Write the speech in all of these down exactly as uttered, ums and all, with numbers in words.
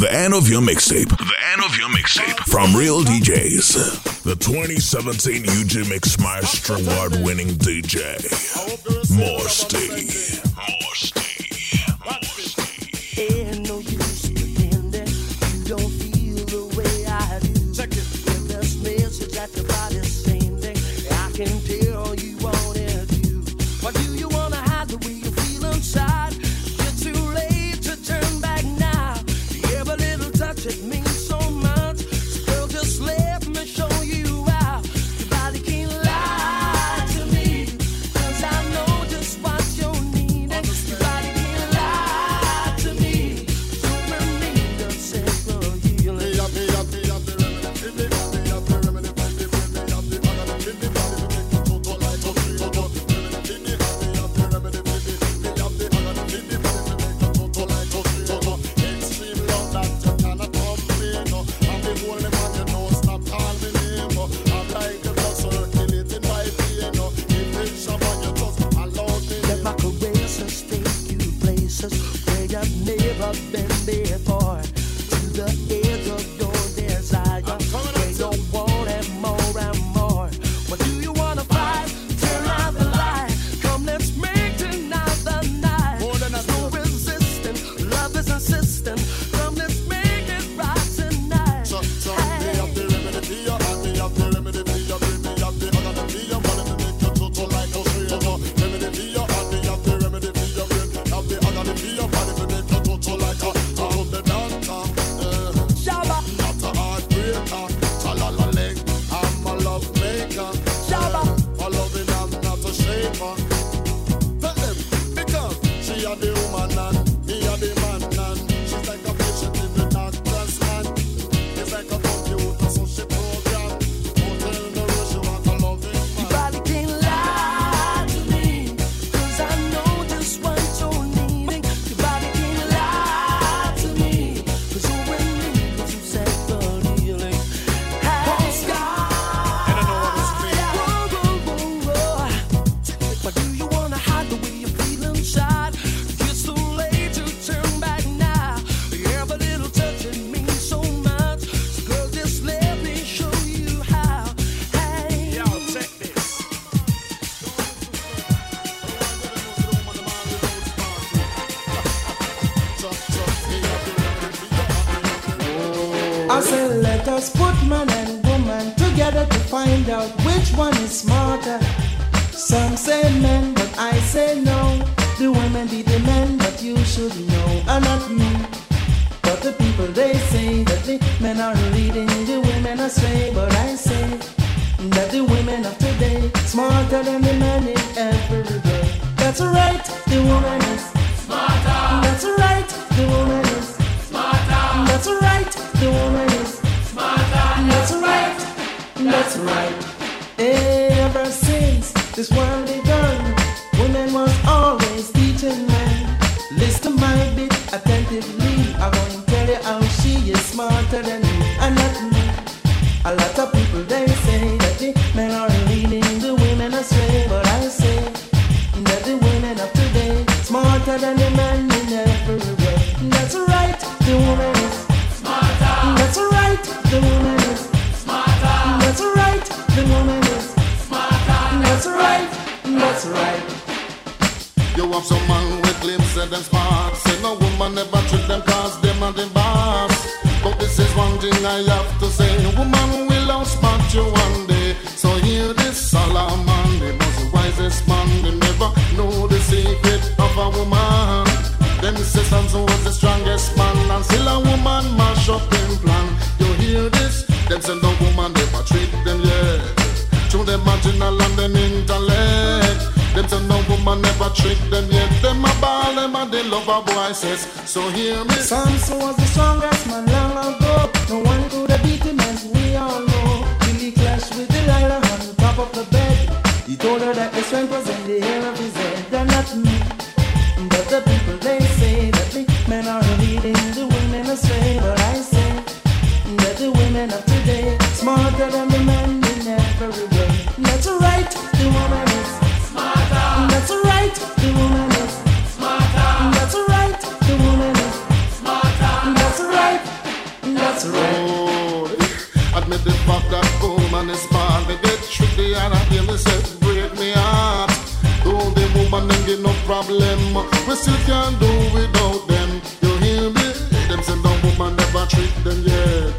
The end of your mixtape. The end of your mixtape. From real D Js. The twenty seventeen U G Mix Master Award winning D J. Morsty. Morsty. Morsty. Ain't no use pretending you don't feel the way I do. Check it. If this message at your body, same thing. I can tell you want it too. But do you want to hide the way you feel inside? You're too late to turn back now. Every little touch it means so much. So girl, just let me show you how. Your body can't lie to me, cause I know just what you need. Your body can't lie to me. You will need the simple healing. Where you've never been before, to the edge of your desire. They don't want it more and more. What do you wanna fight? Turn out the light. Come, let's make tonight the night. There's no resisting, love is insisting. Come, let's make it right tonight. Hey. That's right, road. Admit the fact that woman is bad. They get tricky and I hear me say, break me heart. Though the woman them get no problem, we still can't do without them. You hear me? Them say no woman never treat them yet.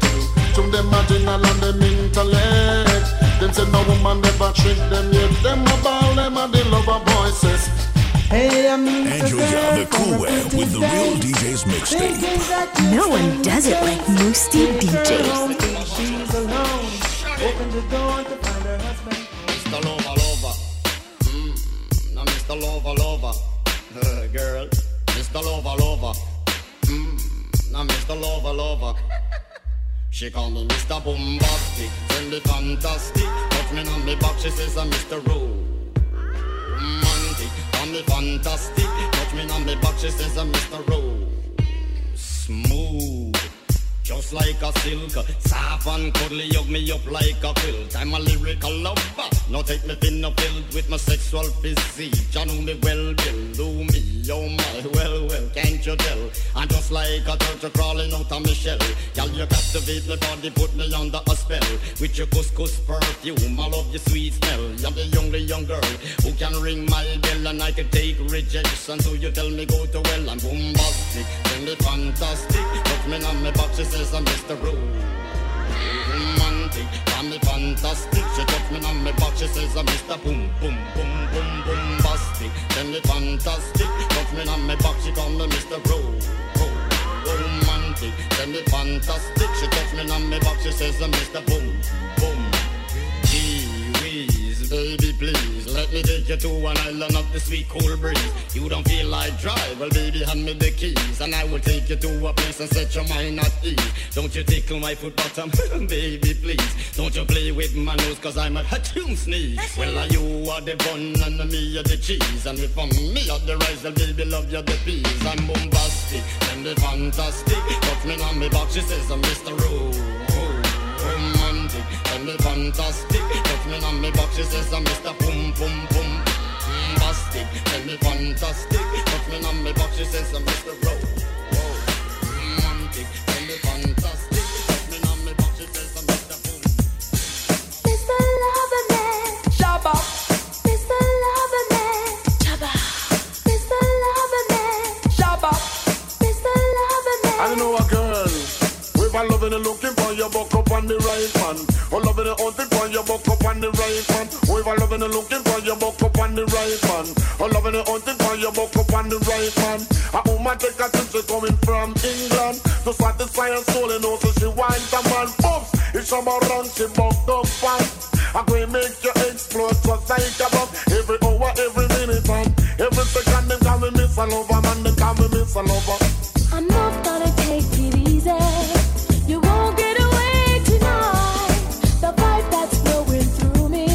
To them marginal and them intellect. Them say no woman never treat them yet. Them about them and they love our voices. Hey, I'm Andrew Yada Kuwe with the Real D Js Mixtape. No one does it like Moosty D Js. She's alone. Open the door to find her husband. Mister Lover Lover. Mm. Now Mister Lover Lover. Uh, girl. Mister Lover Lover. Mm. Now Mister Lover Lover. She call me Mister Bombastic. Friendly fantastic. Touch me on me back. She says I'm Mister Roo. Me fantastic, touch me on the back, she says I'm Mister Rose. Smooth, just like a silk, soft and cuddly, hug me up like a quilt. I'm a lyrical lover, now take me thin and filled with my sexual physique. You know me well, Bill, do me, oh my, well, well, can't you tell? I'm just like a turtle crawling out of my shell. Y'all, you captivate me body, put me under a spell. With your couscous perfume, I love your sweet smell. You're the only young girl who can ring my bell and I can take rejection. So you tell me go to well, I'm bombastic, tell me fantastic. Touch me on my box, she says I'm Mister Rose. Romantic, I'm me fantastic. She touch me on me back, she says I'm Mister Boom Boom Boom Boom Boom Bastic. Then me fantastic, touch me on me back, she call me Mister Bro. Romantic, then me fantastic. She touch me on me back, she says I'm Mister Boom Boom. Baby, please, let me take you to an island of the sweet cool breeze. You don't feel like drive, well baby, hand me the keys. And I will take you to a place and set your mind at ease. Don't you tickle my foot bottom, baby, please. Don't you play with my nose, cause I'm a hatchoon sneeze. Well, uh, you are the bun and me are the cheese. And if I'm me are the rice, well baby, love you the peas. I'm bombastic, and the fantastic. Touch me on me box, she says I'm Mister Roo. Romantic, tell me fantastic. Touch me on me box, she says I'm Mister Boom Boom Boom Bastic. Tell me fantastic. Touch me on me box, she says I'm Mister Bro. Romantic, tell me fantastic. Touch me on me box, she says I'm Mister Boom. Mister Loverman, Shabba. Mister Loverman, Shabba. Mister Loverman, Shabba. Mister Loverman. I don't know a girl. If I love it and looking for your buck up on the right man. I love it and hunting for your buck up on the right man. Oh, if I love it and looking for your buck up on the right man. I love it and hunting for your buck up on the right man. A woman take a trip, she's coming from England to satisfy her soul and also she wants a man. Oops, if someone runs, she bucked up fast. I'm gonna make you explode just like a bomb. Every hour, every minute, man. Every second, them call me Miss a Lover, man. Them call me Miss a Lover. I'm not gonna take it easy. You won't get away tonight. The vibe that's blowing through me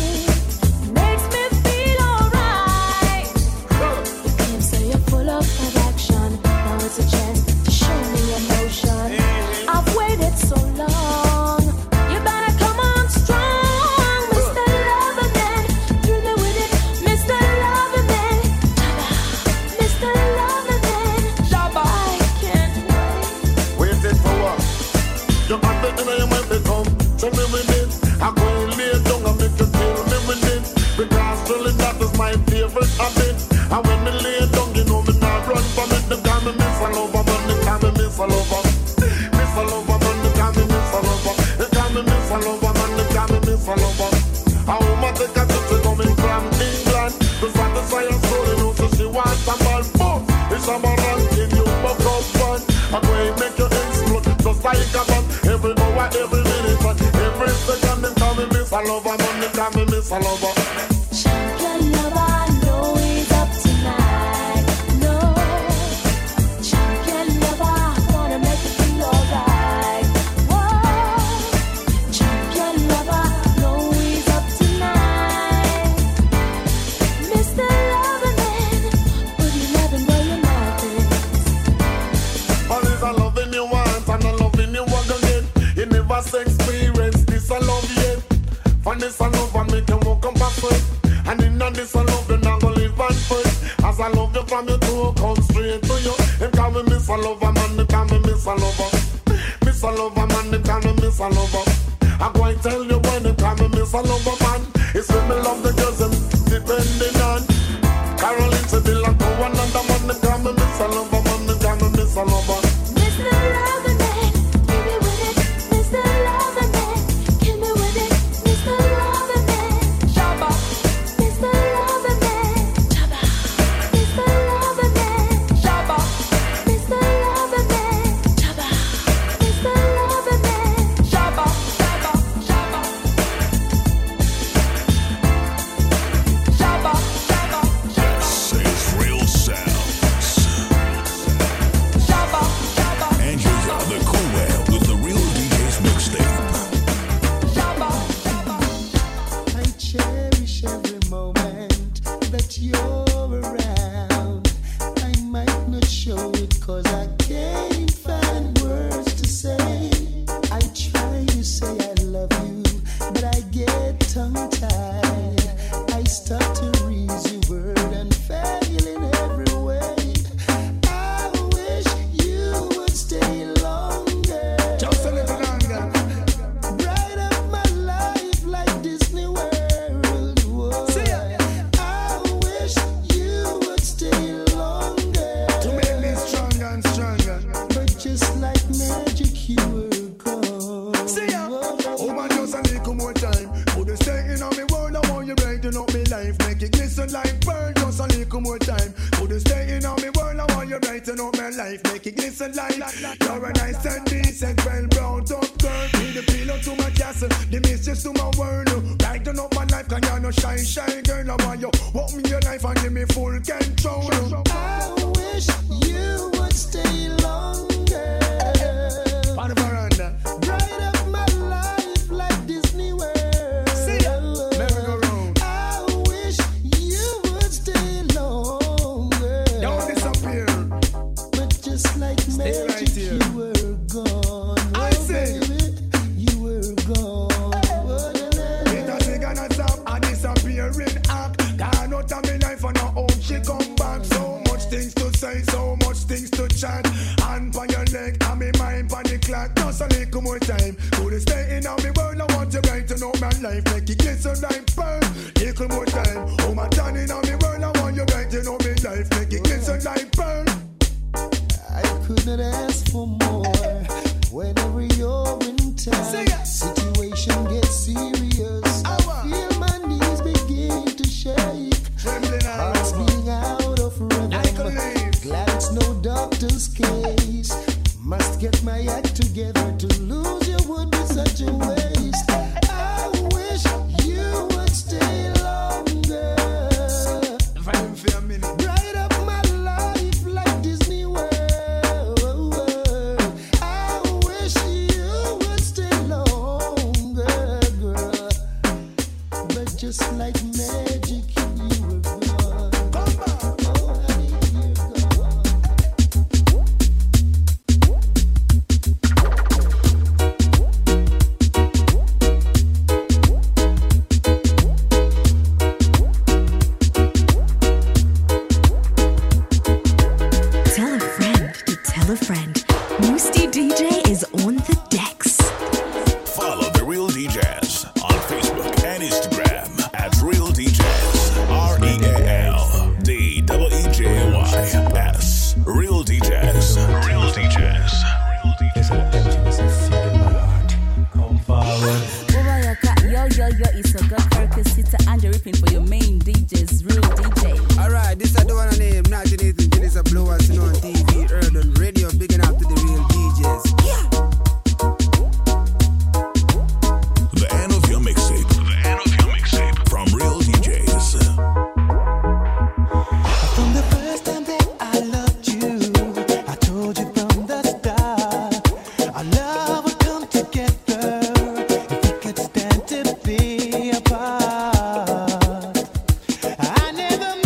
makes me feel alright. You can't say you're full of action. Now it's a chance to show me emotion. I've waited so long. You better come on strong, Mister Loverman. Thrill me with it, Mister Loverman. Mister Loverman. I can't wait. Waiting for what? You got the inner, you might become to me with it. I go lay down and make you feel me with it. Because really that is my favorite habit. And when me lay down, you know me not run from it. They call me Miss a Lover, but they call me Miss a Lover. Miss a Lover, but they call me Miss a Lover. They call me Miss a Lover, but they call me Miss a Lover. A woman take a trip, she coming from England to satisfy her soul, you know, so she wants a man. Boom! It's a man, give you a buck up one. I go and make you explode, just like a man. Every hour, every minute, but every second, them call me Miss a Lover, man, them call me Miss a Lover. Champion lover, I know he's up tonight. No, champion lover, I wanna make you feel alright. Whoa, champion lover, I know he's up tonight. Mister Loverman, but you never know you're nothing. All is a loving you want and a loving you want again. Never experience this I love yet. For this I love and make you walk on back first. And in that this I love you not gonna live on first. As I love you from you too, come straight to you. Them call me Miss a Lover, man, they call me Miss a Lover. Miss Miss a Lover, man, they call me Miss a Lover. I go and tell you when they call me Miss a Lover, man. It's when me love the girls them depending on Caroline to be like to another man, they call me Miss a Lover, man, they call me Miss a Lover. I never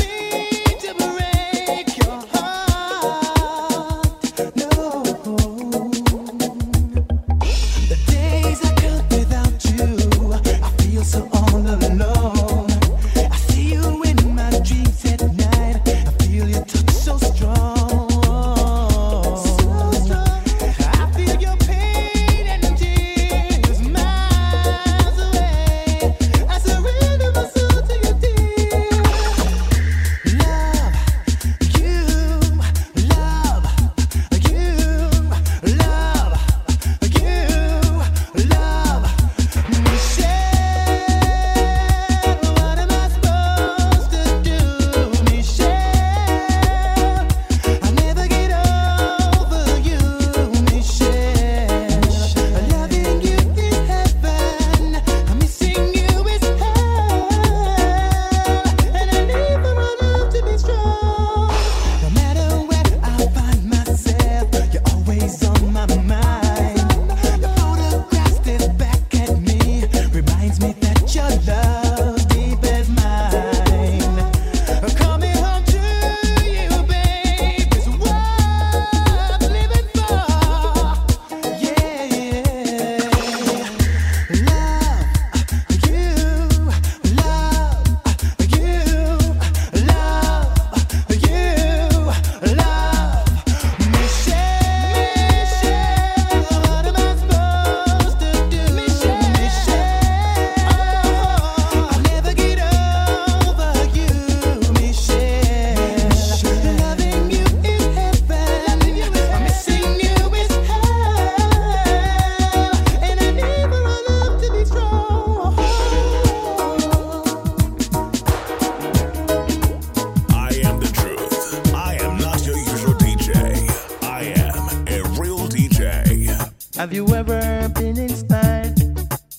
Have you ever been inside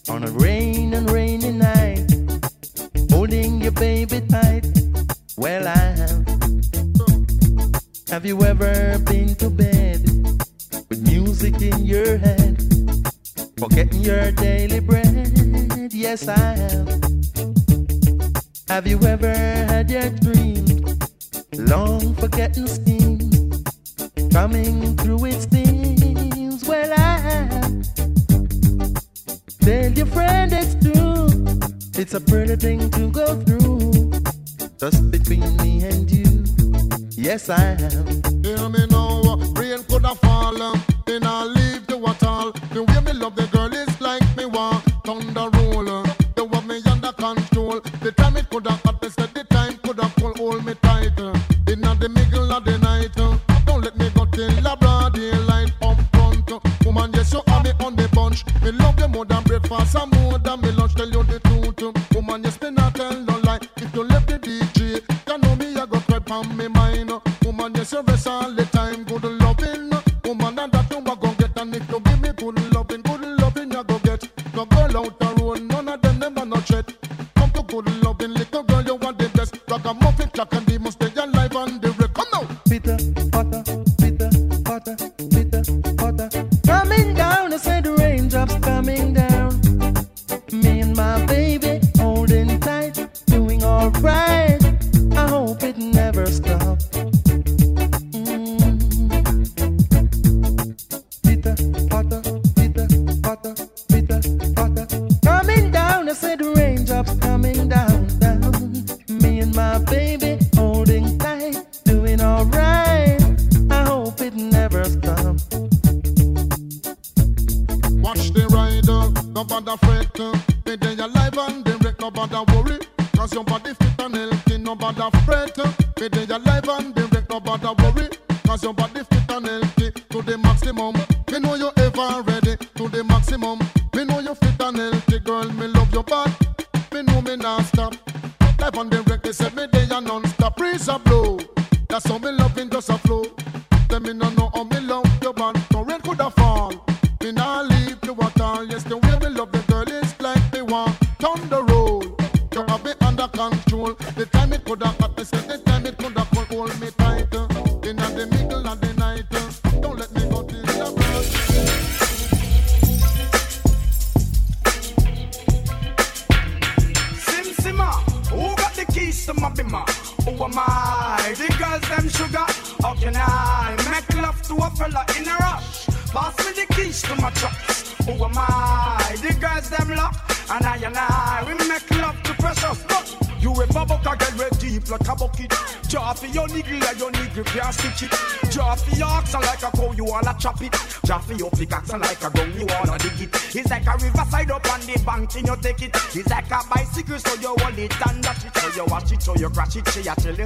on a rain and rainy night, holding your baby tight? Well, I have. Have you ever been to bed with music in your head, forgetting your daily bread? Yes, I have. Have you ever had your dream, long forgotten schemes, coming through its seams? Well, I have. Tell your friend it's true, it's a pretty thing to go through, just between me and you. Yes, I have. Hear me now, rain could have fallen, then I'll leave you at all. The way me love the girl is like me want thunder roll. You have me under control. The time it could have cut me said, the time could have pulled hold me tight. In the middle of the night, don't let me go till the broad daylight up front. Woman, yes, you have me on the bunch. Me love you more than breakfast and more than me lunch. Tell you the truth. Woman, yes, me not tell no lie. If you left the D J, you know me, I go crap on me mind. Woman, yes, you rest all the time. Good loving, woman, and that you are gonna get. And if you give me good loving, good loving, you go get. No girl out the road, none of them never no threat. Come to good loving, little girl, you want the best. Rock a muffin, crack and they must stay alive on the wreck. Come now! Peter, Potter, Peter, Potter, Peter, Potter. Coming down, I say the raindrops coming down. Me and my baby holding tight, doing alright. I hope it never stops.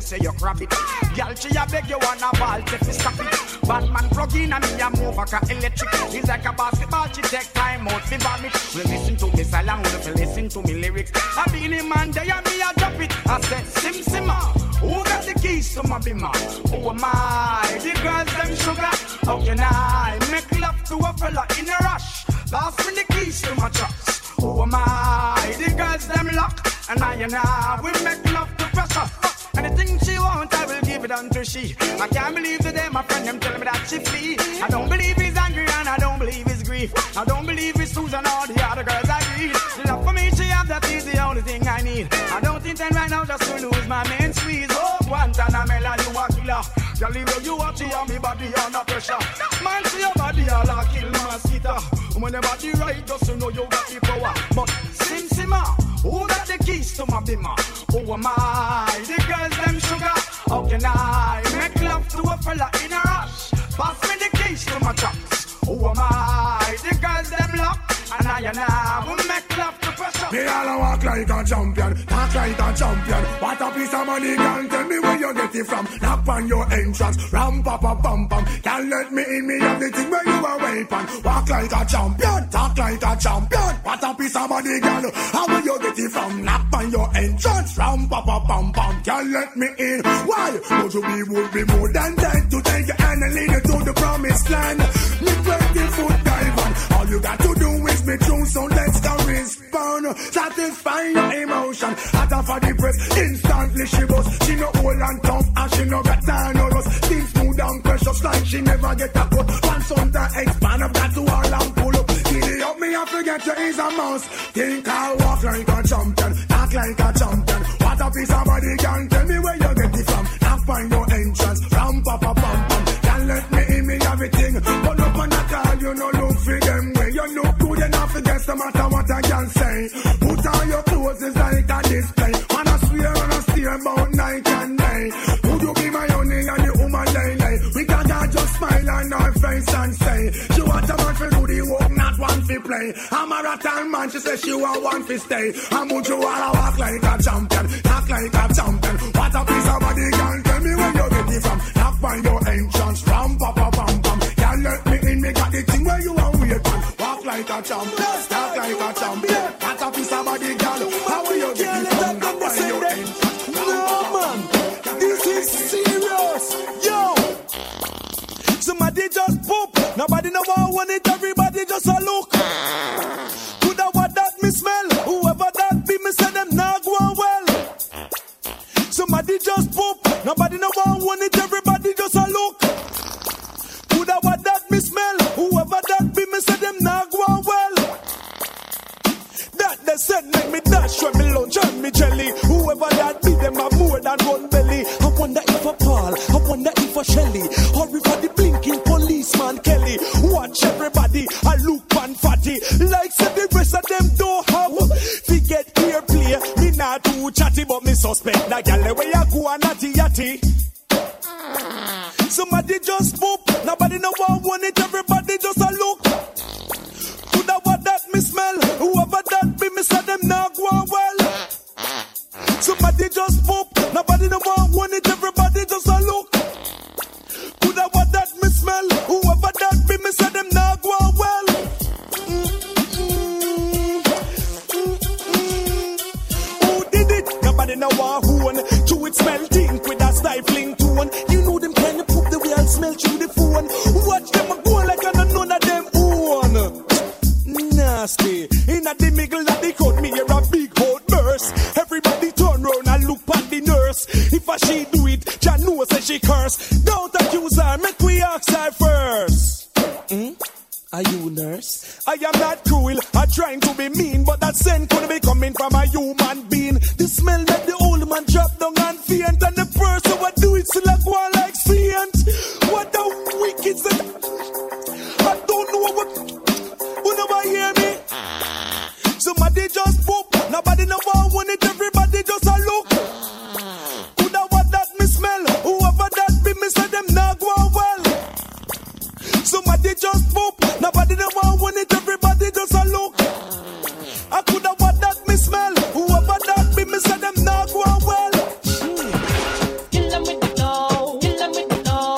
Say you grab it, girl. She a beg you wanna ball, take me stop it. Batman plug in and me a move like a electric. He's like a basketball, she take time out to vomit. We listen to me song, we listen to me lyrics. I be the man, they and me a drop it. I said, Sim Simma, who got the keys to my bimmer? Who am I? The girls them sugar. How can I make love to a fella in a rush? Pass me the keys to my trucks. Who am I? The girls them lock, and I and I we make love to pressure. Anything she wants, I will give it unto she. I can't believe that them, my friend, them telling me that she flee. I don't believe he's angry and I don't believe he's grief. I don't believe it's Susan or the other girls I read. The love for me she have, that is the only thing I need. I don't intend right now just to lose my main squeeze. Oh, Guantanamela, you a killer. Girl, leave you watch it on me body under pressure. Man, see your body, I'll like kill mosquito. When the body right, just to know you got the power. But Sim Simma, who got the keys to my bimmer? Who am I? The girls them sugar. How can I make love to a fella in a rush? Pass me the keys to my trucks. Who am I? The girls them lock, and I and I will make love to pressure. Me all walk like a champion, talk like a champion. What a piece of money, girl! Tell me where you get it from. Knock on your entrance, ram pa pa pam pam. Can't let me in, me have the thing where you are waiting. Walk like a champion, talk like a champion. What a piece of money, girl! How will you get it from? Knock on your entrance, ram pa pa pam pam. Can't let me in. Why? Cause we would be more than dead to take you and lead you to the promised land. Me twenty foot diamond. satisfying your emotion. At her for the press, instantly she bust. She no old and tough, and she no got time or rust. Still smooth and precious, like she never get a cut. Pants on the expand up, that to all and pull up. Giddy up, me I forget you is a mouse. Think I walk like a champion, act like a champion. What a piece of body, can tell me where you get it from. Now find your entrance, ram pa pa pam pam. Can't let me in me everything, but up on the call, you no look for them. You look good enough against no matter what I can say. Put on your clothes, it's like a display. Man, I swear and I steer about night and day. Would you be my honey and the woman lay lay? We can not just smile on her face and say, she want a man for do the work, not one for play. A marathon man, she says she want one for stay. And would you wanna walk like a champion, act like a champion? What a piece of body, girl, tell me where you get it from. Knock by your entrance, from papa pam pam. Can't let me in, me got the thing where you are waiting. Like a champion, start like a champion. That's a piece of body, girl. How will you get it from that way? No, man, this is serious. Yo, somebody just poop. Nobody know what I want it. Everybody just a look. Could have what that me smell? Whoever that be, me say them not going well. Somebody just poop. Nobody know what I want it. Everybody just a look. Could have what that me smell? Whoever that be, me say them not. They said make me dash when me lunch and me jelly. Whoever that be, them have more than one belly. I wonder if a Paul, I wonder if a Shelly, or if a the blinking policeman Kelly. Watch everybody, I look and fatty. Like said the rest of them don't have. We get clear play, me not too chatty, but me suspect that gal way I go and natty yatty. Somebody just poop, nobody know what want it, everybody just a look. Could have what that me smell, whoever that. Me say them not going well. Somebody just poop. Nobody no want want it. Everybody just a look. Could have what that me smell? Whoever that be, me say them not going well. Mm-mm. Mm-mm. Who did it? Nobody no want who one. Chew it smell think with that stifling tone. You know them kind of poop the way I smell through the phone. Watch them go like I don't know none of them own. Nasty. In a the middle of the court, me hear a big hot nurse. Everybody turn round and look at the nurse. If a she do it, Jah know say she curse. Don't accuse her, make we ask her first. Hmm? Are you nurse? I am not cruel, I'm trying to be mean, but that scent couldn't be coming from a human being. The smell that the old man drop down and faint, and the person what do it still a go on like saint. What a wicked set. I don't know what. Who never hear me? Somebody just poop. Nobody never want it. Everybody just a look. Could have what that me smell? Whoever that be, me say them not going well. Somebody just poop. Nobody never want it. Everybody just a look. I could have what that me smell? Whoever that be, me say them not going well. Mm. Kill them with the law. Kill them with the law.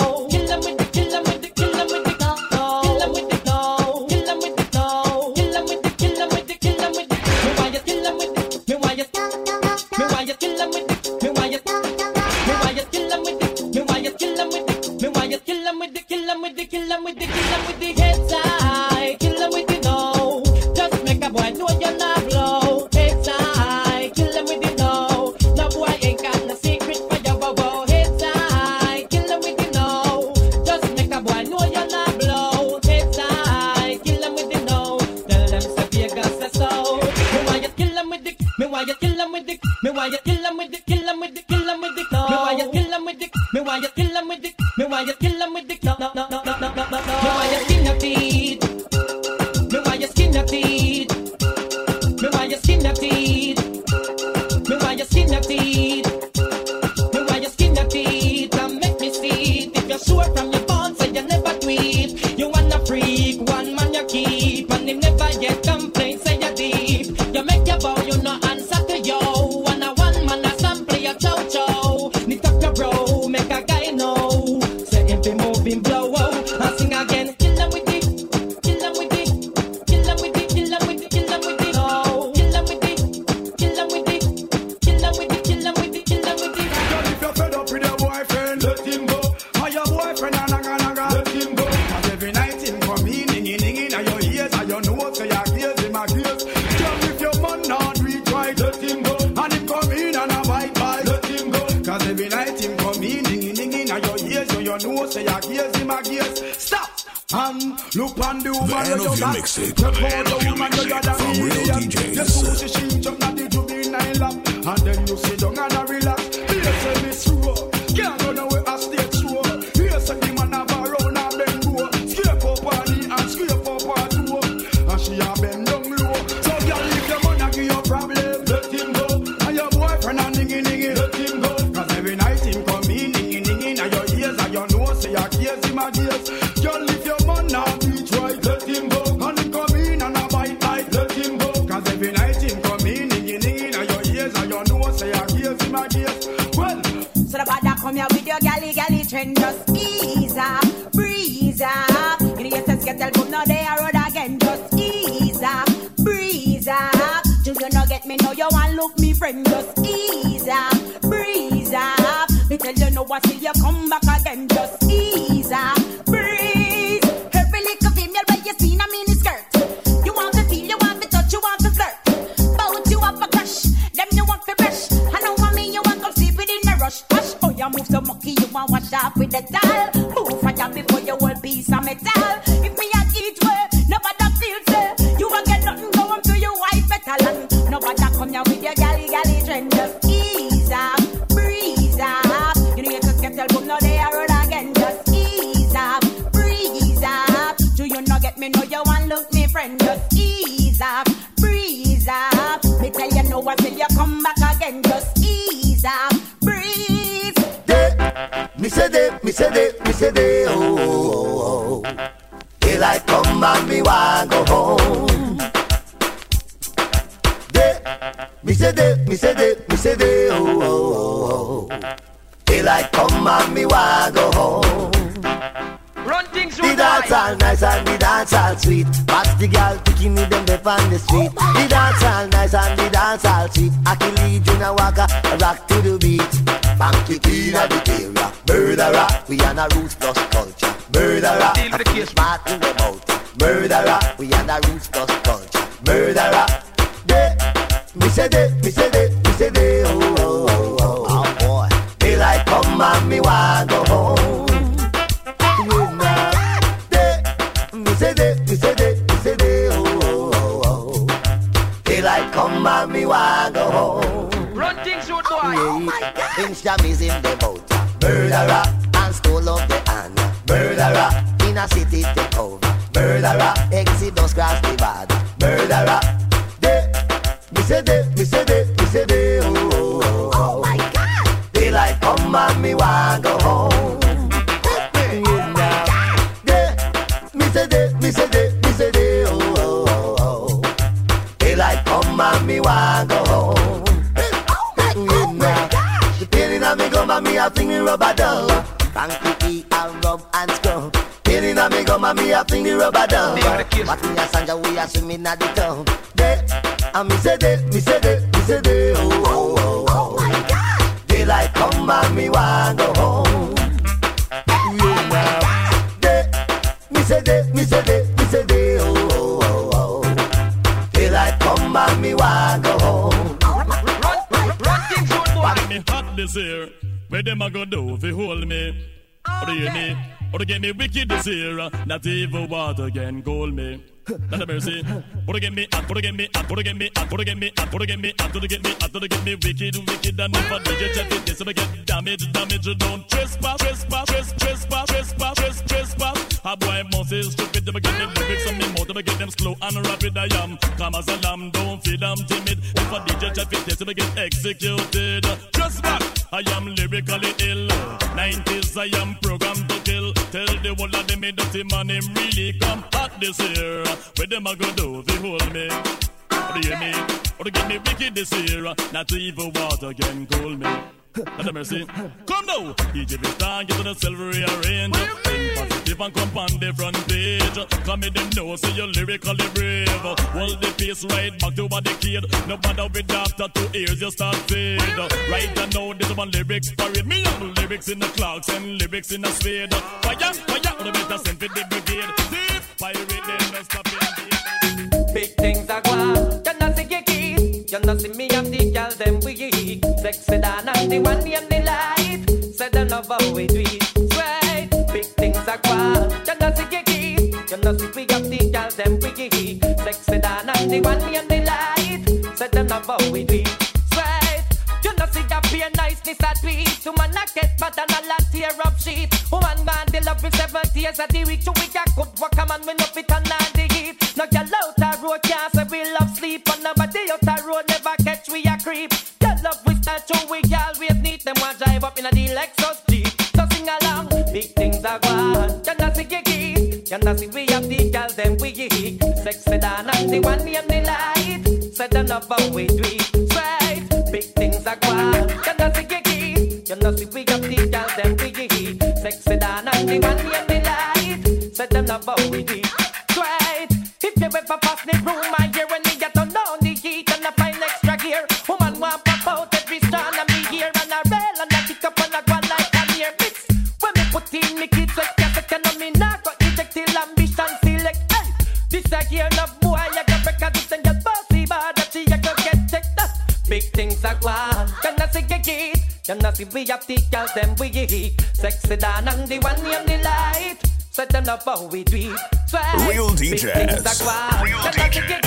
one of your mixes, to the end of your mixes, from real D Js. Just push the shoes up and it will be in my lap, and then you sit down and I relax. Here's a miss through, can't go nowhere I stay through. Here's a demon of her own and bend low, scrape up her knee and scrape up her toe, and she a bend down low. So girl, if your man a give you problem, let him go, and your boyfriend a niggy niggy, let him go. Cause every night him come in, niggy niggy, now your ears and your nose, say your ears him a gears. Come here with your galley, galley trend, just ease up, breeze up. You need to get that boom, now they are road again, just ease up, breeze up. Do you not get me, now you want look me friend, just ease up, breeze up. Me tell you no what till you come back again, just ease up, breeze. Every little female where you see in a mini skirt. You want to feel, you want to touch, you want to flirt. Bout you up a crush, them you want to brush. I know what I mean, you want to come sleep within a rush, hush. You move so mucky, you want wash up with the towel. Move fire before you will be some metal. If me a eat way, nobody feels it. You won't get nothing going to your wife metal. And nobody come here with your galley, galley trend. Just ease up, breeze up. You know you just get tell boom, now they are roll again. Just ease up, breeze up. Do you not get me, no you want look me friend. Just ease up, breeze up. Me tell you no until you come back again. Just ease up, breeze. Me say they, me say they, me say they, oh, oh, oh. Till I come and me want go home. They, me say they, me say they, me say they, oh, oh, oh. Till I come and me want go home. Run things the dance all nice and the dance all sweet. Pass the girl picking me them deaf on the street. The dance all nice and the dance all sweet. I can lead you now walk a rock to the beat. Bank it in a detail, murderer. We are a roots plus culture, murderer. I feel smart in the mouth, murderer. We are a roots plus culture, murderer. They, me say they, me say they, me say they, oh, oh, oh, oh, boy. They like come and me want go home. You know, they, me say they, me say they, me say they, oh, oh, oh, oh. They like come and me want go home. Oh my God! Insta is in the boat, murderer, and stole of the hand, murderer. In a city take over, murderer. Exit does cross the border, murderer. They, me say they, me say they, me say they, oh, oh, oh, oh. Oh my God! They like come and me want go home. They, me say they, me say they, me say they, oh, oh, oh, oh. They like come and me want go home. Me gum me a fling me rubber dove. Frankie and rub and scrub. Feeling a me gum me a fling me rubber dove. What me a sanja we a swimming at the tub. They and me say they, me say they, me say they. Oh oh oh oh. Oh my God. They like come and me want go home. Yeah. They me say they, me say they, me say they. Oh oh oh oh. They like come and me want go home. Me hot this year, where them a go do if you hold me? Or do you me? Or do get me wicked this year? Not even water can cool me. Not a mercy. Or do get me up, or do get me up, or do get me up, or do get me up, or do get me up, or do get me up, or do get me wicked, wicked, and never did you check it. This will get damage, damage, don't trespass, trespass, trespass, trespass, trespass, trespass. A boy must is stupid, never get them quick, some more, never get them slow and rapid. I am calm as a lamb, don't feel I'm timid. If a D J check it, this will get executed. Trespass. I am lyrically ill. nineties, I am programmed to kill. Tell the world that they made dirty money really come hot this year. Where them a go do they hold me? What do you mean? What do get me wicked this year? Not even water can cool me. Not a mercy. Come now, D J Vistar, get to the silvery arrange. Think positive and come on the front page. Come in them know, say you're lyrically brave. Hold the pace right back to what they kid. No matter with after two ears, you start fade. Right now, this one lyrics parade. Me young lyrics in the clocks and lyrics in the spade. Fire, fire, or the better send for the brigade. Thief, pirate, they messed up in the big things are gone. You're not see your keys. You're not see me and the girl, them we sex sedan and the one and the light. Said another way to it. Sweet. Big things are quite. You're not see your keys. You're not see we have the girl, them the one me and the light. Said them not bow with me. Sweat. You know see that be a niceness at peace. Woman I get but and I lot tear up sheet. Woman man they love me seven days at the week. You week I could walk a man we love it and I dig it. Now you out the road can't say we love sleep. And nobody out the road never catch we a creep. You love we start to we always need them one drive up in a the Lexus Jeep. So sing along. Big things are gone. You know see you geek. You know see we have the girl them we geek. Sex sedan and the one name the light. Said them love how we do it. Right. Big things are gone. You know see you geek. You know see we have the girl them we geek. Sex sedan and the one name the light. Said them love how we do it. Right. If you ever pass the room I hear when you get on down the heat and I find extra gear. Woman want pop out every strand and me here and I rail and I kick up and I go like I'm here. Mix when me put in me kids like yes I cannot me not go inject till ambition select. Hey, this a gear love boy I can break a this and get bossy but that she I can get checked up. Big things are gone. Can I see a kid? Can I see we have the girls and we geek. Sexy Dan and the one name the light. Set them up how we do it. Real D Js. Real D Js.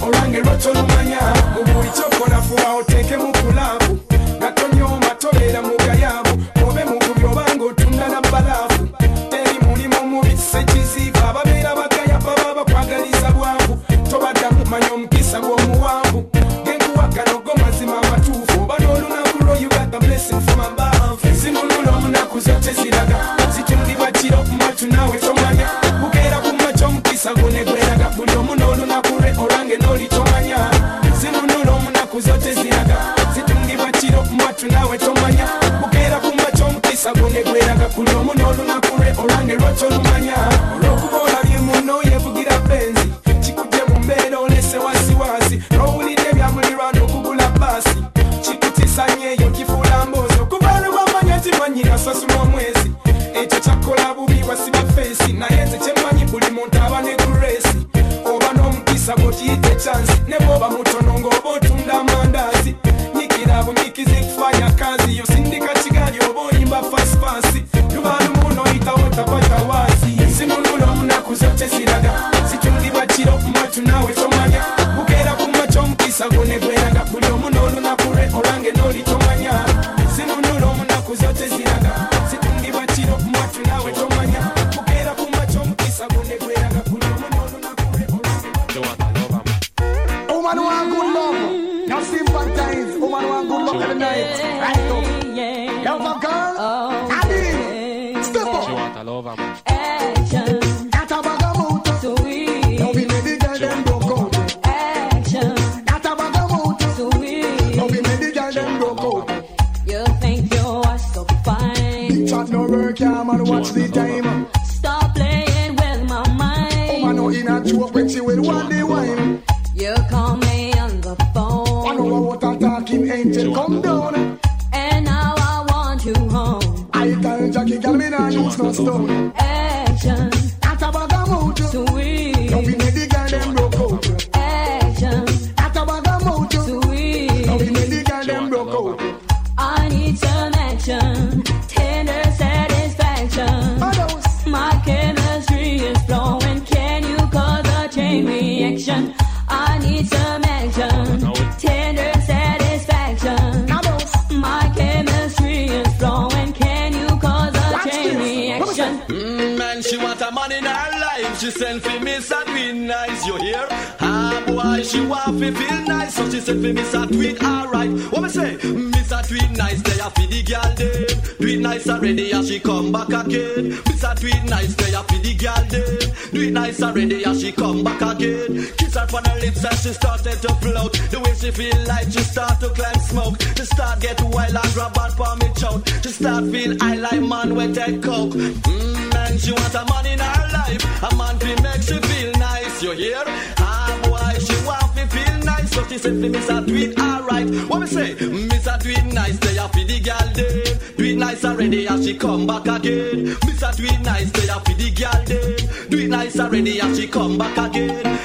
Orange roto lumanya Muguri choko na fuwa oteke mukulavu Gatonyo matolera mugayavu Mube mukubyo bango tunda na mbalavu Eri mulimo mubitse chiziva Babera bakaya bababa kwagaliza bwavu Tobata kumanyo mkisa kwa muwavu Gengu wakanogo mazima watufu Badolu na kulo you got the blessing from above Sinunulo muna kuzote zilaga Situngi bachiro kumatu nawe tomanya Mugera kumacho mkisa gune gweraga Kulomu nolu na already as she come back again. Kiss her on her lips and she started to float. The way she feel like she start to climb smoke. She start get wild and grab out for me choke. She start feel I like man with that coke. Mmm, and she want a man in her life. A man to make she feel nice, you hear? Ah boy, she want to feel nice. So she said, Miss a tweet, alright. What we say? Miss a tweet. do it nice, they are for the girl them. Do it nice already as she come back again. Miss a do it nice, they are for the girl them. Do it nice already as she come back again.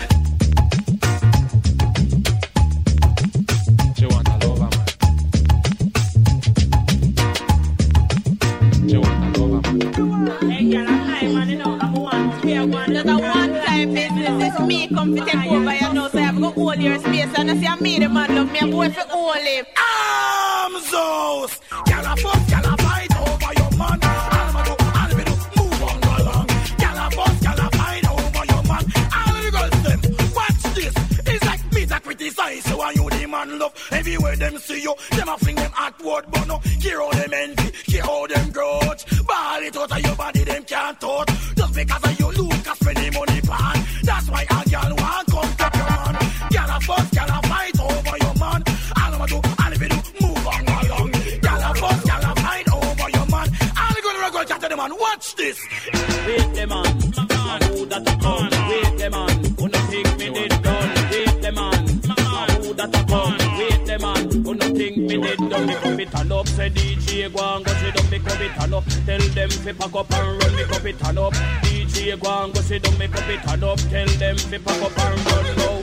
Come to take over, you know, so I have to hold your space. And I see I'm me, the man love me, I'm going to hold him. I'm Zeus! Y'all fuck, y'all fight over your man. I'll go, I'll be move on along. Y'all fuck, y'all fight over your man. I'll go to them. Watch this. It's like me that criticize you and you the man love. Everywhere them see you, them a fling them outward, but no, care how them envy, care how them grudge. Ball it out of your body, them can't touch. Just because of you look, I spend the money pan. That's why I y'all want to come tap your man. Y'all a fuss, y'all a fight over your man. All I'ma do, all I'ma do, move on along. Y'all a fuss, y'all a fight over your man. All gonna go chat to the man, watch this. Wait the man, I know that I come. Wait the man, who not think me did done. Wait the man, I know that I come. Wait the man, who not think me did done. Me cup it all up, say D J go and go sit down. Me cup it all up, tell them to pack up and run. Me cup it all up. D J go and go sit down, me cup it all up. Tell them to pack up and run now.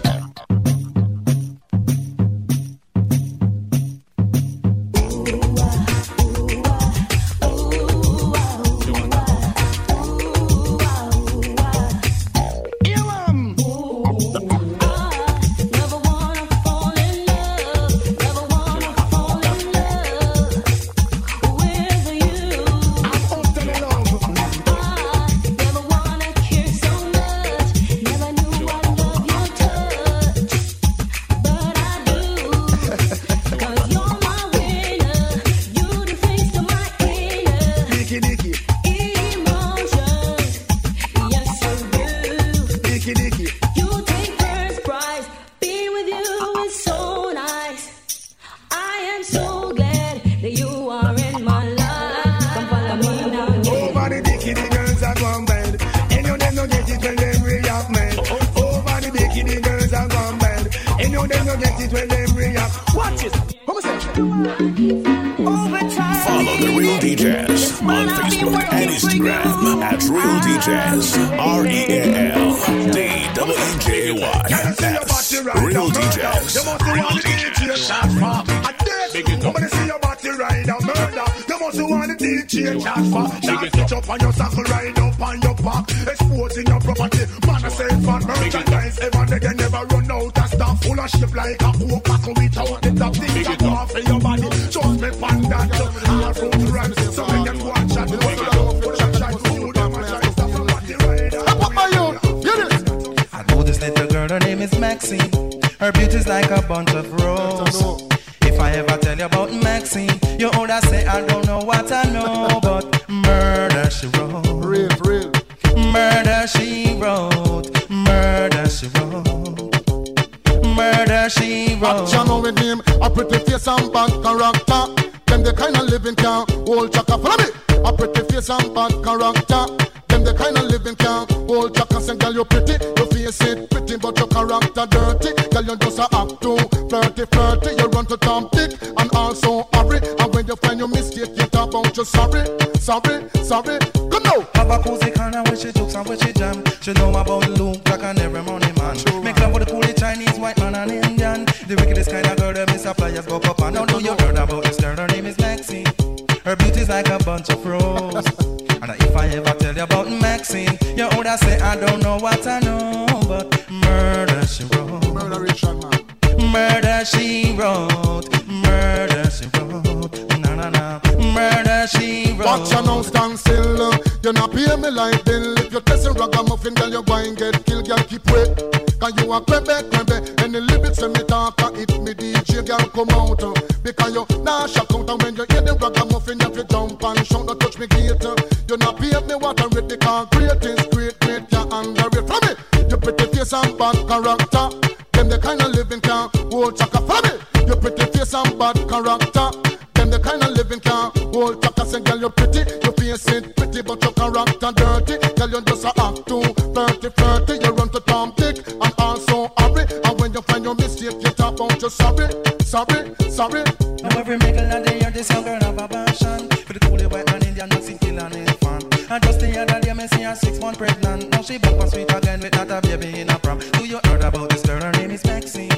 Sorry, sorry. Now every make a lot this young girl have a passion for the coolie white and Indian not sitting on his farm. And just the other day, I see her six months pregnant. Now she back for sweet again with not a baby in a prom. Do you heard about this girl? Her name is Maxine.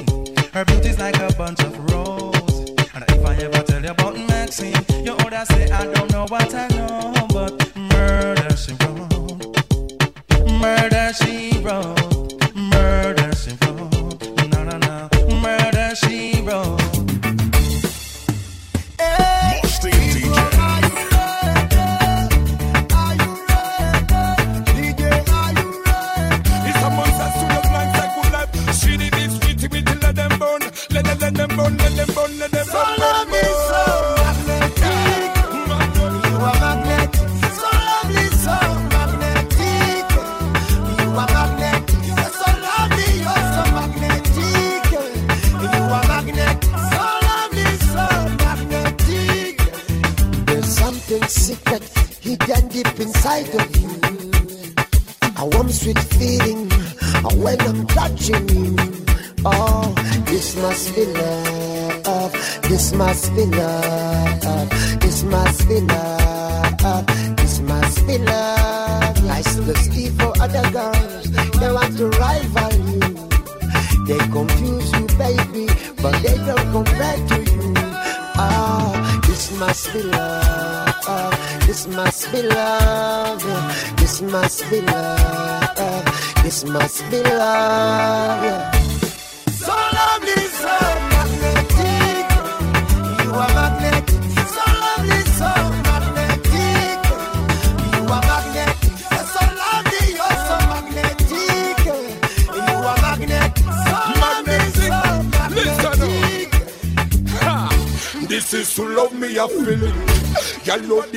Her beauty's like a bunch of roses. And if I ever tell you about Maxine, your older say I don't know what I know, but murder she wrote, murder she wrote, murder she wrote, no no no, murder she wrote.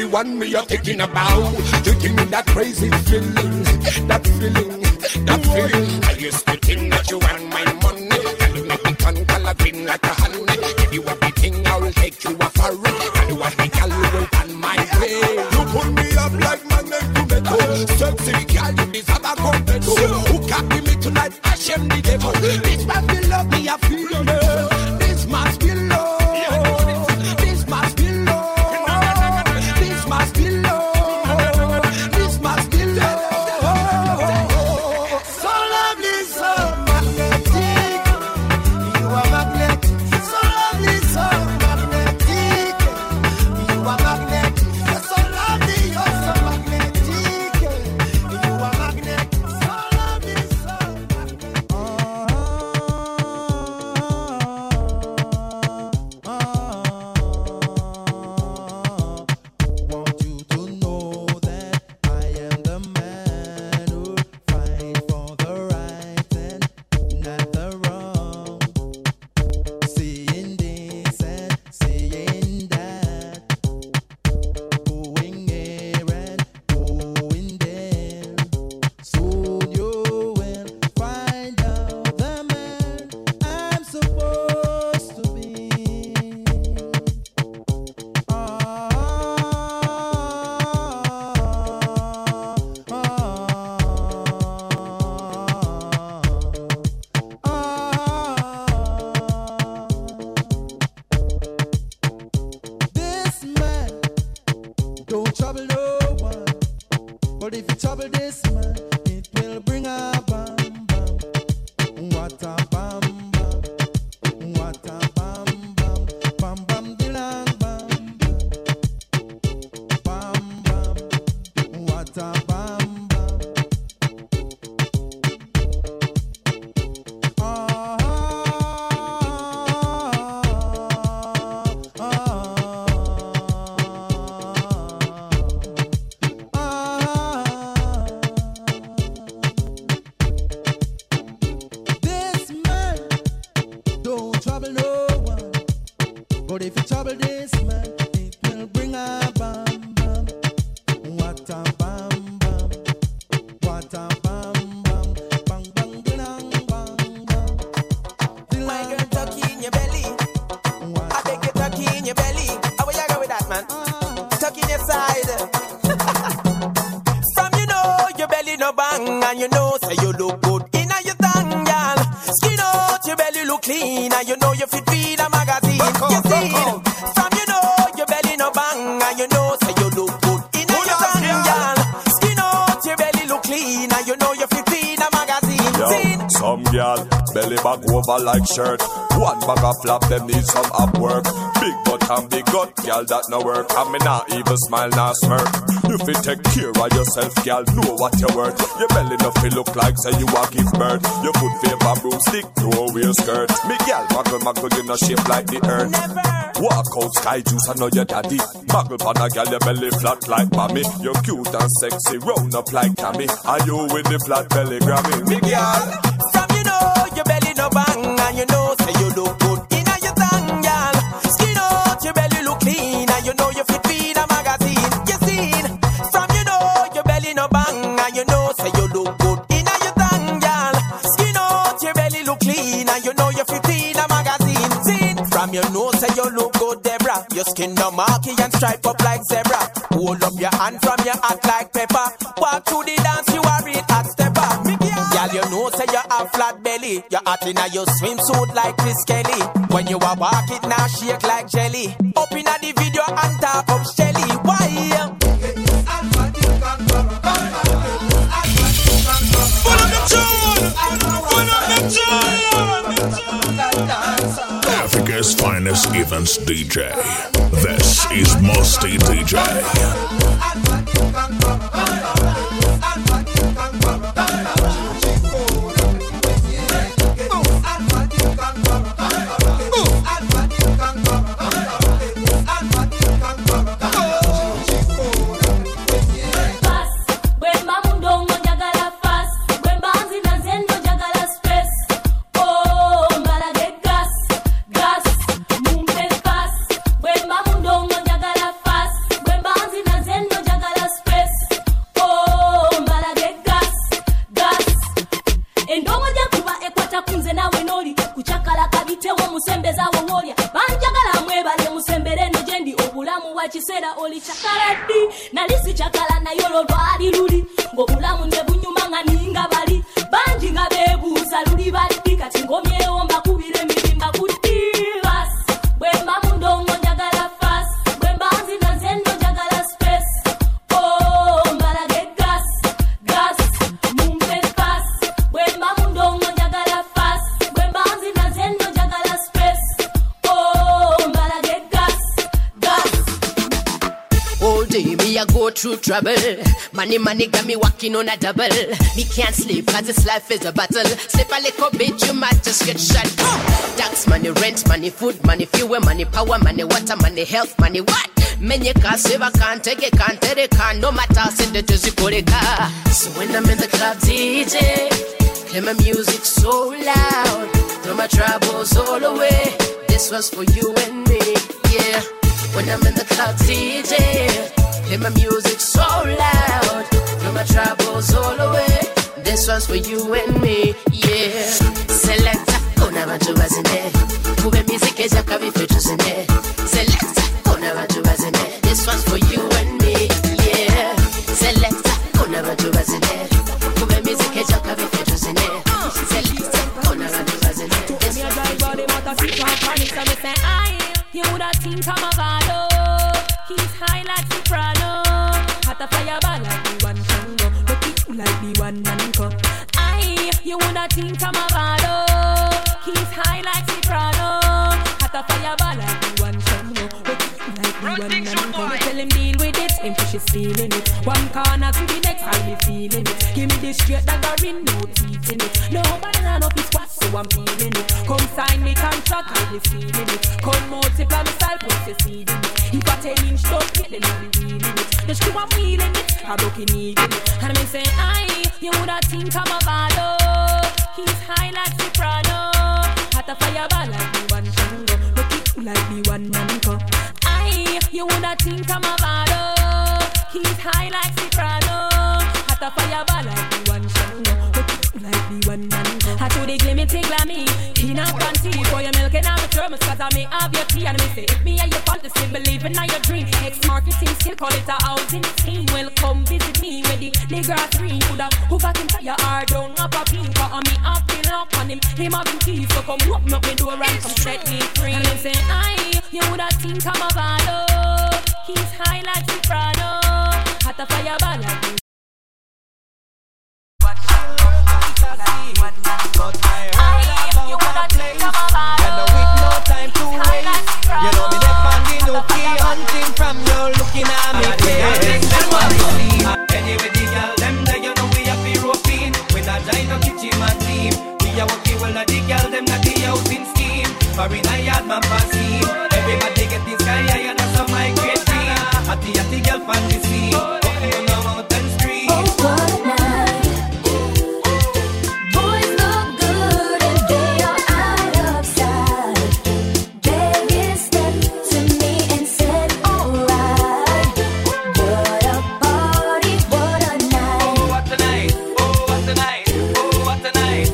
One me you're thinking about, you give me that crazy feeling, that feeling, that feeling. I used to think that you want my money, and you make me turn color green like a honey. If you want everything, I will take you a far away, and you want me girl, you will turn my way. You pull me up like magnet tomato, sexy girl, you deserve a completo. Who can be me tonight? I shame the devil. This must be love, me I feel it. This must be love. Clean, and you know you fit feed a magazine. You see, from you know your belly and you know say you look good in a sun, girl. Skin out, your belly look clean, and you know you fit in a magazine. Yo, some girl belly back over like shirt. One bag of flap, them need some up work. Big butt and big gut, girl, that no work. I mean, not even smile, not smirk. You fit take care of yourself, girl, know what you're worth. Your belly nothing look like, say you are give birth. Your foot favor broomstick, throw away your skirt. Me girl, muggle, muggle, you no shape like the earth. Never. Walk out, sky juice, I know your daddy. Muggle, pan a girl, your belly flat like mommy. You're cute and sexy, round up like Tammy. And you with the flat belly Grammy. Me girl, from you know, your belly no bang, and you know, say you look good in a your tongue, girl. Skin out, your belly look clean, and you know you fit in a magazine. You seen, from you know, your belly no bang, and you know, say you look good in a your tongue, girl. Skin out, your belly look clean, and you know you fit in a magazine. Seen, from you know, say you look good, Debra. Your skin no marky and stripe up like zebra. Hold up your hand from your hat like pepper. Walk through the dance, you are real hot stepper. Girl, you know, say you have flat belly. You're hot in a your swimsuit like Chris Kelly. When you are walk it now shake like jelly. Up in the video and tap up Shelly. Why? Pull up the tune! Pull up the tune! Africa's finest events D J. This is Musty D J. Money, money got me walking on a double. Me can't sleep cause this life is a battle. Slip a little bit, you might just get shot. Tax money, rent money, food money, fuel money, power money, water money, health money, what? Many can't save, I can't take it, can't take it, can't. No matter, send it to Zikoreka. So when I'm in the club, D J, play my music so loud. Throw my troubles all away. This was for you and me, yeah. When I'm in the club, D J, play my music so loud, throw my troubles all away. This one's for you and me, yeah. Selecta, kona bantu bazine, kube music eja kabi fetuzine. Selecta, kona bantu bazine, this one's for you and me, yeah. Selecta, kona bantu bazine, kube music eja kabi fetuzine. Selecta, kona bantu bazine, this one's for you and me, yeah. Selecta, he's high like soprano. Hot a fireball like the one tango. Look it like the one nanko. Aye, you wanna think I'm a bado. He's high like soprano. Hot a fireball like the one tango. Look it like the one nanko. You tell him deal with it, him push is feeling it. One corner to the next, I be feeling it. Give me the straight dagger in, no teeth in it. No banana, no piece what, so I'm feeling it. Come sign me contract, I be feeling it. Come multiply myself, put your seed in it. If I ten inch don't get the feeling it. Just keep on feeling it, I don't need it. And I say, aye, you woulda think I'm a bado. He's high like soprano. Hot a fireball like the one tango. Look it like the one nanko. Aye, you woulda think I'm a bado. He's high like soprano. Hot a fireball like the one tango. Look it like the one nanko. I told the game it take like me. In a panty, for your milk and I'm a thermos. Cause I may have your tea and I may say, if me and your fantasy, believe in your dream. Ex-marketing still call it a housing team. Welcome, visit me with the nigga three. Coulda hoover him to your heart down up a pin. Cause I may have been up on him, him having keys. So come open up my door and come set me free. And I'm saying, aye, you woulda think I'm a bado. He's high like from you looking at me. Anyway, with the girl, them that you know we have been roping. With a giant kitchen and team, we are working well at the girl, them that the house in scheme. For in I had my passing. Everybody get this guy, I had some migrate. At the at the girl fantasy. Walking on the mountain street. Oh, what a night. Boys look good and they are out of sight. Baby stepped to me and said, alright. What a party, what a night. Oh, what a night, oh, what a night, oh, what a night.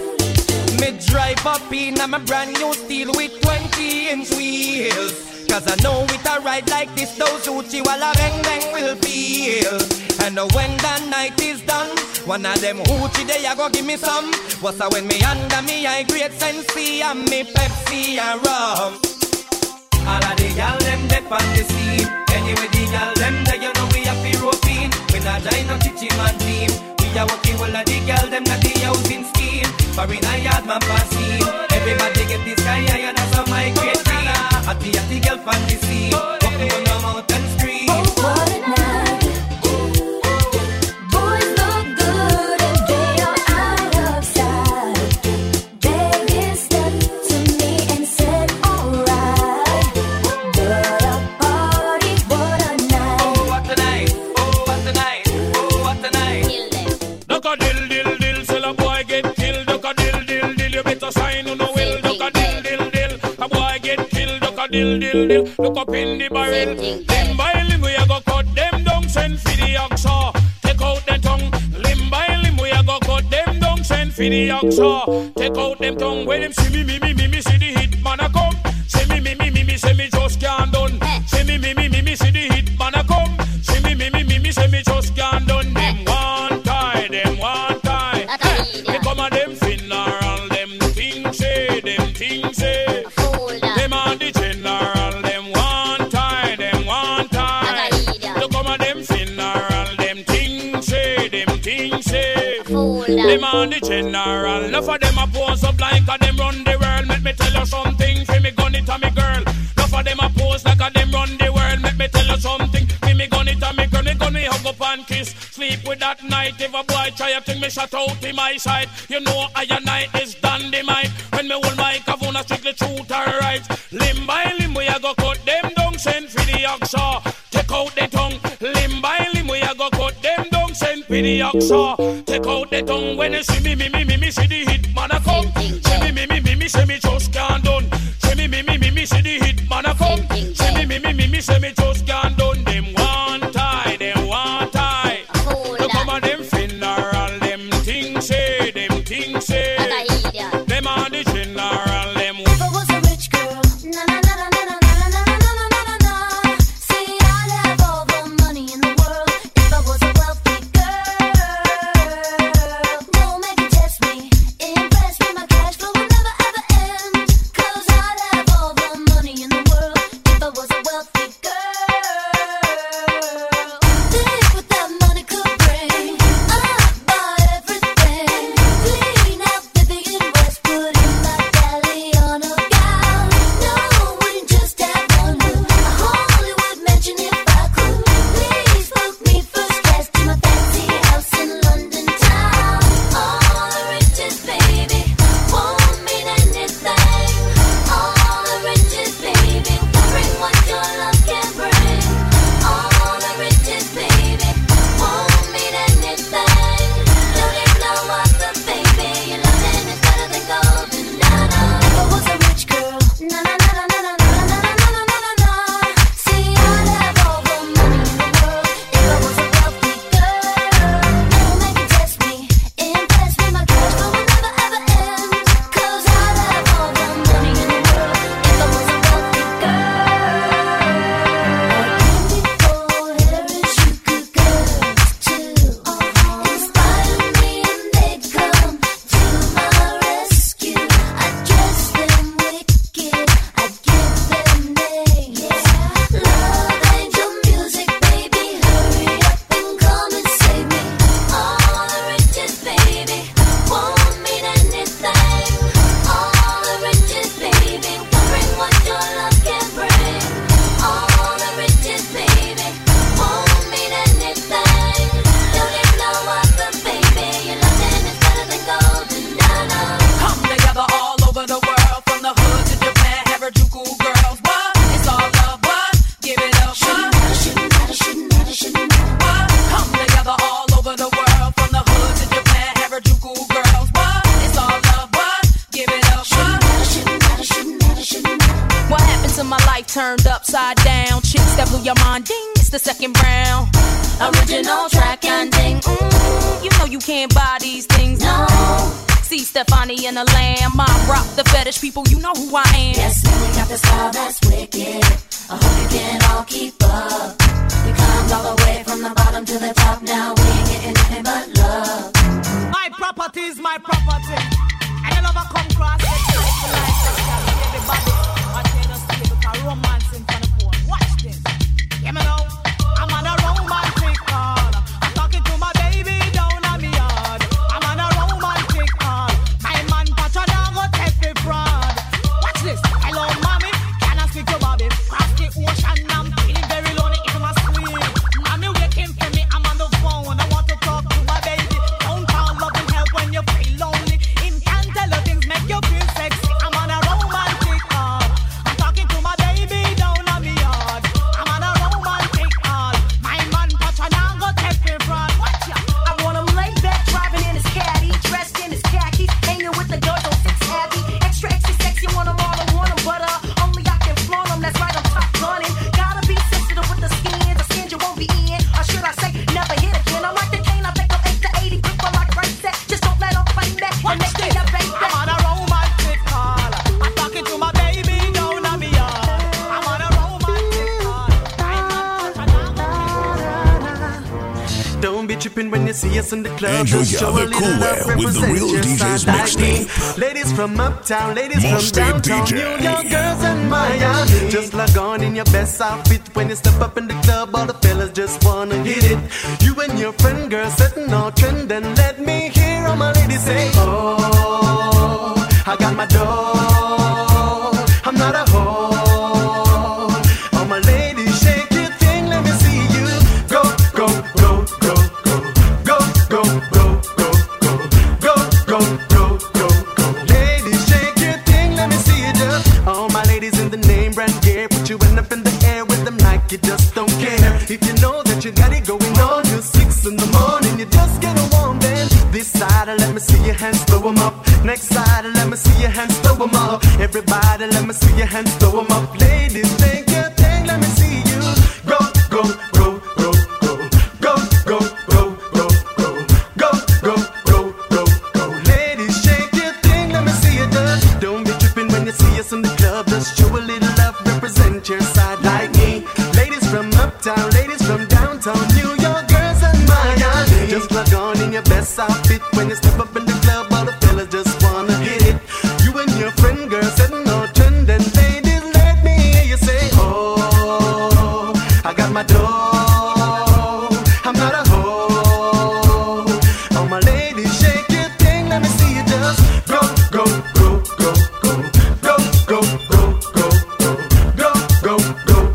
Me drive up in a brand new steel with twenty inch wheels. Cause I know it a ride like this, those uchi walla bang bang will peel. And when the night is done, one of them uchi they a go give me some. What's a when me under me I great sensei and me Pepsi and rum. All of the y'all them they fantasy. Anyway the y'all them they you know we a fi roping. We not join no chichi man team. We a walking well of the y'all them that the house in scheme. For in a yard man passing. Everybody get this guy higher than some high grade. At the at the girl fantasy, walking on the mountain street. Oh, what a night. Boys look good and they are out of sight. Baby stepped to me and said, alright. What a party, what a night. Oh, what a night, oh, what a night, oh, what a night. Duck a dill, dill, dill, sell a boy get killed. Duck a dill, dill, dill, you better sign on the will. Duck a dill, dill, dill, a boy get killed. Dill, dill, dill, look up in the barrel. Limb by limb, we a go cut them down, send for the oxa. Take out the tongue. Limb by limb, we a go cut them down, send for the oxa. Take out them tongue. When them see me, me, me, me, me, see the hit man a come. See me, me, me, me, me, see me just can't done. See me, me, me, me, me, see the hit man a come. See me, me, me, me, me, see me just can't done. Them one tie, them one tie. They come at them funeral, them things say, them things say. Them on the general, enough of them a pose up like a them run the world. Let me tell you something, fi me gun it a me girl. Enough of them a pose like a them run the world. Let me tell you something, fi me gun it a me girl. Me gun me hug up and kiss, sleep with that night. If a boy try a thing, me shut out in my sight. You know I a night is dynamite. When me hold my cavona a strictly truth and right. Limb by limb we a go cut them down, send for the oxa. Take out the tongue, limb by limb we a go cut them down. Send for the oxa. Take out the tongue. When you see me, me, me, me, me, see the hit man a come. See me, me, me, me, me, see me just can't done. See me, me, me, me, me, see the hit man a come. See me, me, me, me, me, see me just can't done. Them one tie, them one tie. Look come at them funeral, them things say, them things say. Them are the general, them. If I was a rich girl, na na na na na na na na na na na. See, I'd have all the money in the world if I was a wealthy. Girl, upside down. Chicks that blew your mind, ding, it's the second round. Original track and ding, mm, you know you can't buy these things, no. See Stefani and the Lamb, I rock the fetish people, you know who I am. Yes, man, we got the style that's wicked. I hope you can all keep up. We climbed all the way from the bottom to the top, now we ain't getting nothing but love. My property is my property, and you never come cross it. See us in the club. Andrew Young, the Cool Well with the real D Js mixtape. Ladies from uptown, ladies most from downtown, D J. New York girls and Miami. Just log on in your best outfit when you step up in the club. All the fellas just wanna hit it. You and your friend girl setting all trend, and let me hear all my ladies say, oh, I got my doll. I'm not a hoe. You just don't care. If you know that you got it going on till six in the morning, you just get a warm then. This side, let me see your hands, throw them up. Next side, let me see your hands, throw them up. Everybody, let me see your hands, throw them up. Ladies, think your thing, let me see you. Go, go, go, go, go. Go, go, go, go, go. Go, go, go, go, go. Ladies, shake your thing, let me see you dance. Don't be tripping when you see us in the club. Just show a little love, represent your side like me. Uptown, ladies from downtown, New York girls and Miami. Just plug on in your best outfit when you step up in the club. All the fellas just wanna hit it. You and your friend girl setting all trend, and ladies, let me hear you say, oh, I got my doll. I'm not a hoe. Oh, my lady, shake your thing, let me see you just go, go, go, go, go, go, go, go, go, go, go, go, go, go, go, go.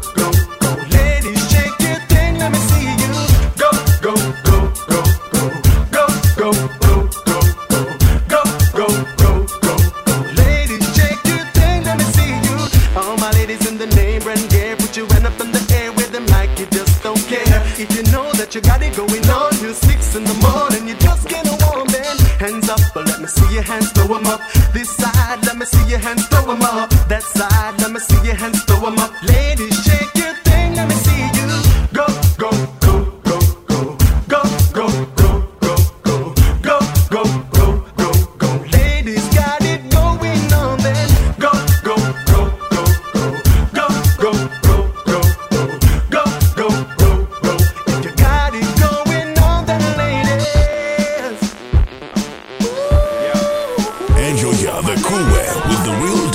You got it going on till six in the morning. You just get a warm man. Hands up, let me see your hands, throw them up. This side, let me see your hands, throw them up. That side, let me see your hands, throw them up. Ladies, shake your thing, let me see you. Go, go, go, go, go. Go, go, go, go, go. Go, go, go, go, go. Ladies got it going on then. Go, go, go, go, go. Go, go, go, go, go. Go, go, go. The Cool Well with the real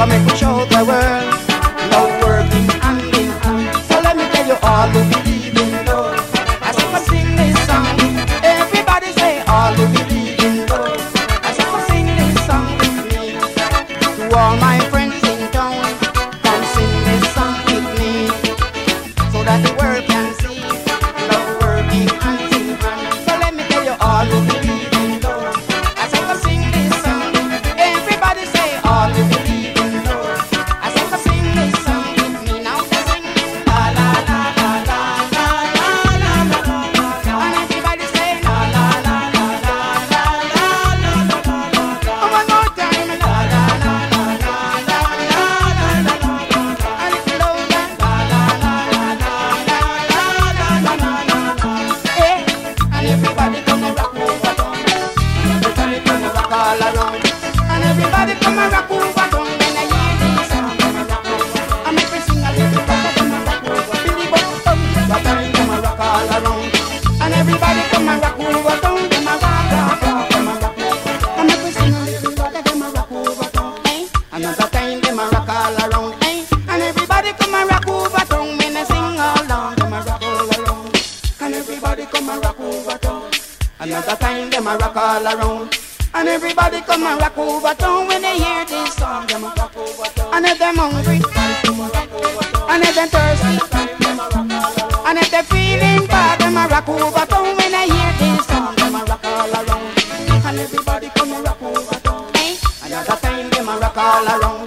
but make we show the world love working hand in hand. So let me tell you all who believe in love, as if I sing this song, everybody say all who believe in love, as if I sing this song with me. To all my friends in town, come sing this song with me, so that the world can see love working hand in hand. So let me tell you all who believe in love, as if I sing this song, everybody say all who believe. Another time them a rock all around, and everybody come and rock over town. When they hear this song, them a rock over town. And if them hungry, and if them thirsty, and if they feeling bad, them a rock over town. When they hear this song, them a rock all around, and everybody come and rock over town. Another time them a rock all around.